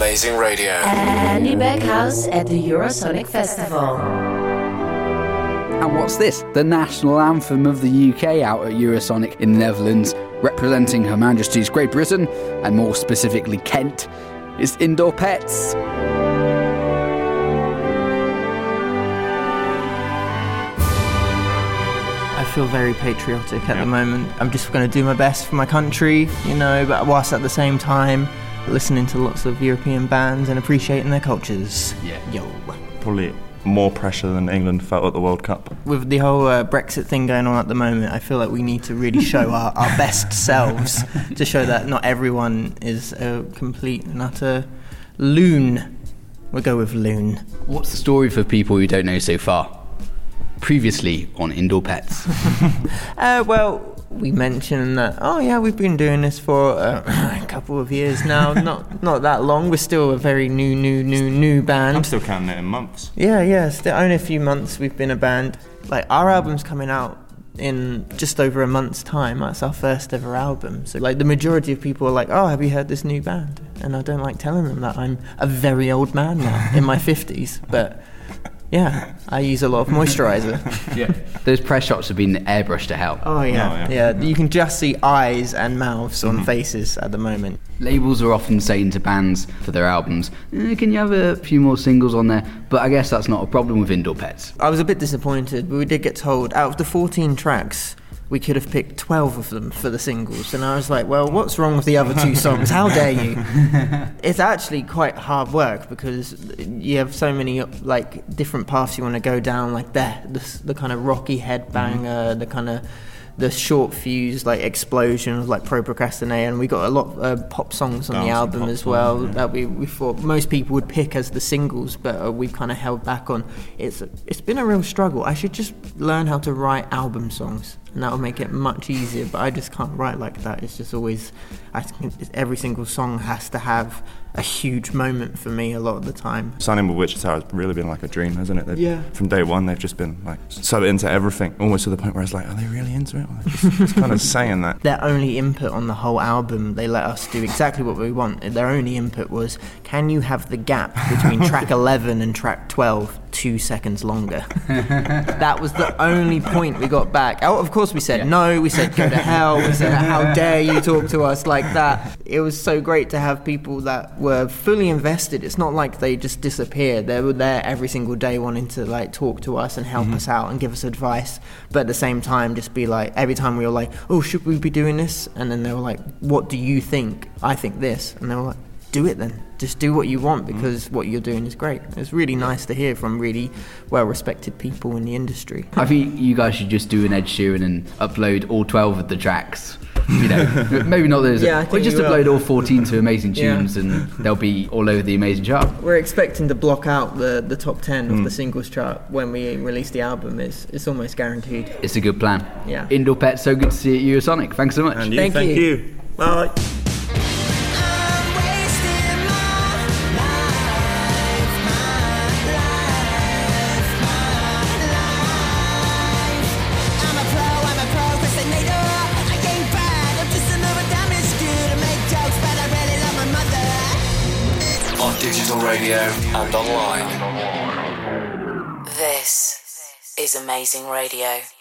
Amazing Radio. Andy Beckhouse at the Eurosonic Festival. And what's this? The national anthem of the UK out at Eurosonic in the Netherlands, representing Her Majesty's Great Britain, and more specifically Kent, is Indoor Pets. I feel very patriotic at the moment. I'm just going to do my best for my country, you know, but whilst at the same time listening to lots of European bands and appreciating their cultures. Probably more pressure than England felt at the World Cup. With the whole Brexit thing going on at the moment, I feel like we need to really show our best selves to show that not everyone is a complete and utter loon. We'll go with loon. What's the story for people who don't know so far? Previously on Indoor Pets. We mentioned that, we've been doing this for a couple of years now. Not that long. We're still a very new band. I'm still counting it in months. Only a few months we've been a band. Like, our album's coming out in just over a month's time. That's our first ever album. So, like, the majority of people are like, oh, have you heard this new band? And I don't like telling them that I'm a very old man now, in my 50s, but... yeah, I use a lot of moisturiser. Yeah, those press shots have been airbrushed to hell. Oh yeah. You can just see eyes and mouths on faces at the moment. Labels are often saying to bands for their albums, can you have a few more singles on there? But I guess that's not a problem with Indoor Pets. I was a bit disappointed, but we did get told out of the 14 tracks, we could have picked 12 of them for the singles. And I was like, well, what's wrong with the other two songs? How dare you? It's actually quite hard work because you have so many like different paths you want to go down, like the kind of rocky headbanger, the short fuse, like explosion of like Pro Procrastinate, and we got a lot of pop songs on the album as well that we thought most people would pick as the singles, but we kind of held back on. It's been a real struggle. I should just learn how to write album songs, and that will make it much easier, but I just can't write like that. It's just always, I think every single song has to have a huge moment for me a lot of the time. Signing with Wichita has really been like a dream, hasn't it? From day one, they've just been like so into everything, almost to the point where it's like, are they really into it? It's kind of saying that. Their only input on the whole album, they let us do exactly what we want. Their only input was, can you have the gap between track 11 and track 12 2 seconds longer? That was the only point we got back. Oh, of course we said no, we said go to hell, we said how dare you talk to us like that. It was so great to have people that were fully invested. It's not like they just disappeared. They were there every single day wanting to like talk to us and help us out and give us advice, but at the same time just be like, every time we were like, oh, should we be doing this? And then they were like, what do you think? I think this. And they were like, do it then. Just do what you want, because what you're doing is great. It's really nice to hear from really well-respected people in the industry. I think you guys should just do an Ed Sheeran and upload all 12 of the tracks. You know, maybe not those. Yeah, we just upload all 14 to Amazing Tunes, and they'll be all over the Amazing chart. We're expecting to block out the top 10 of the singles chart when we release the album. It's almost guaranteed. It's a good plan. Yeah. Indoor Pets, so good to see you at Eurosonic. Thanks so much. And you, thank you. Bye. Radio and online. This is Amazing Radio.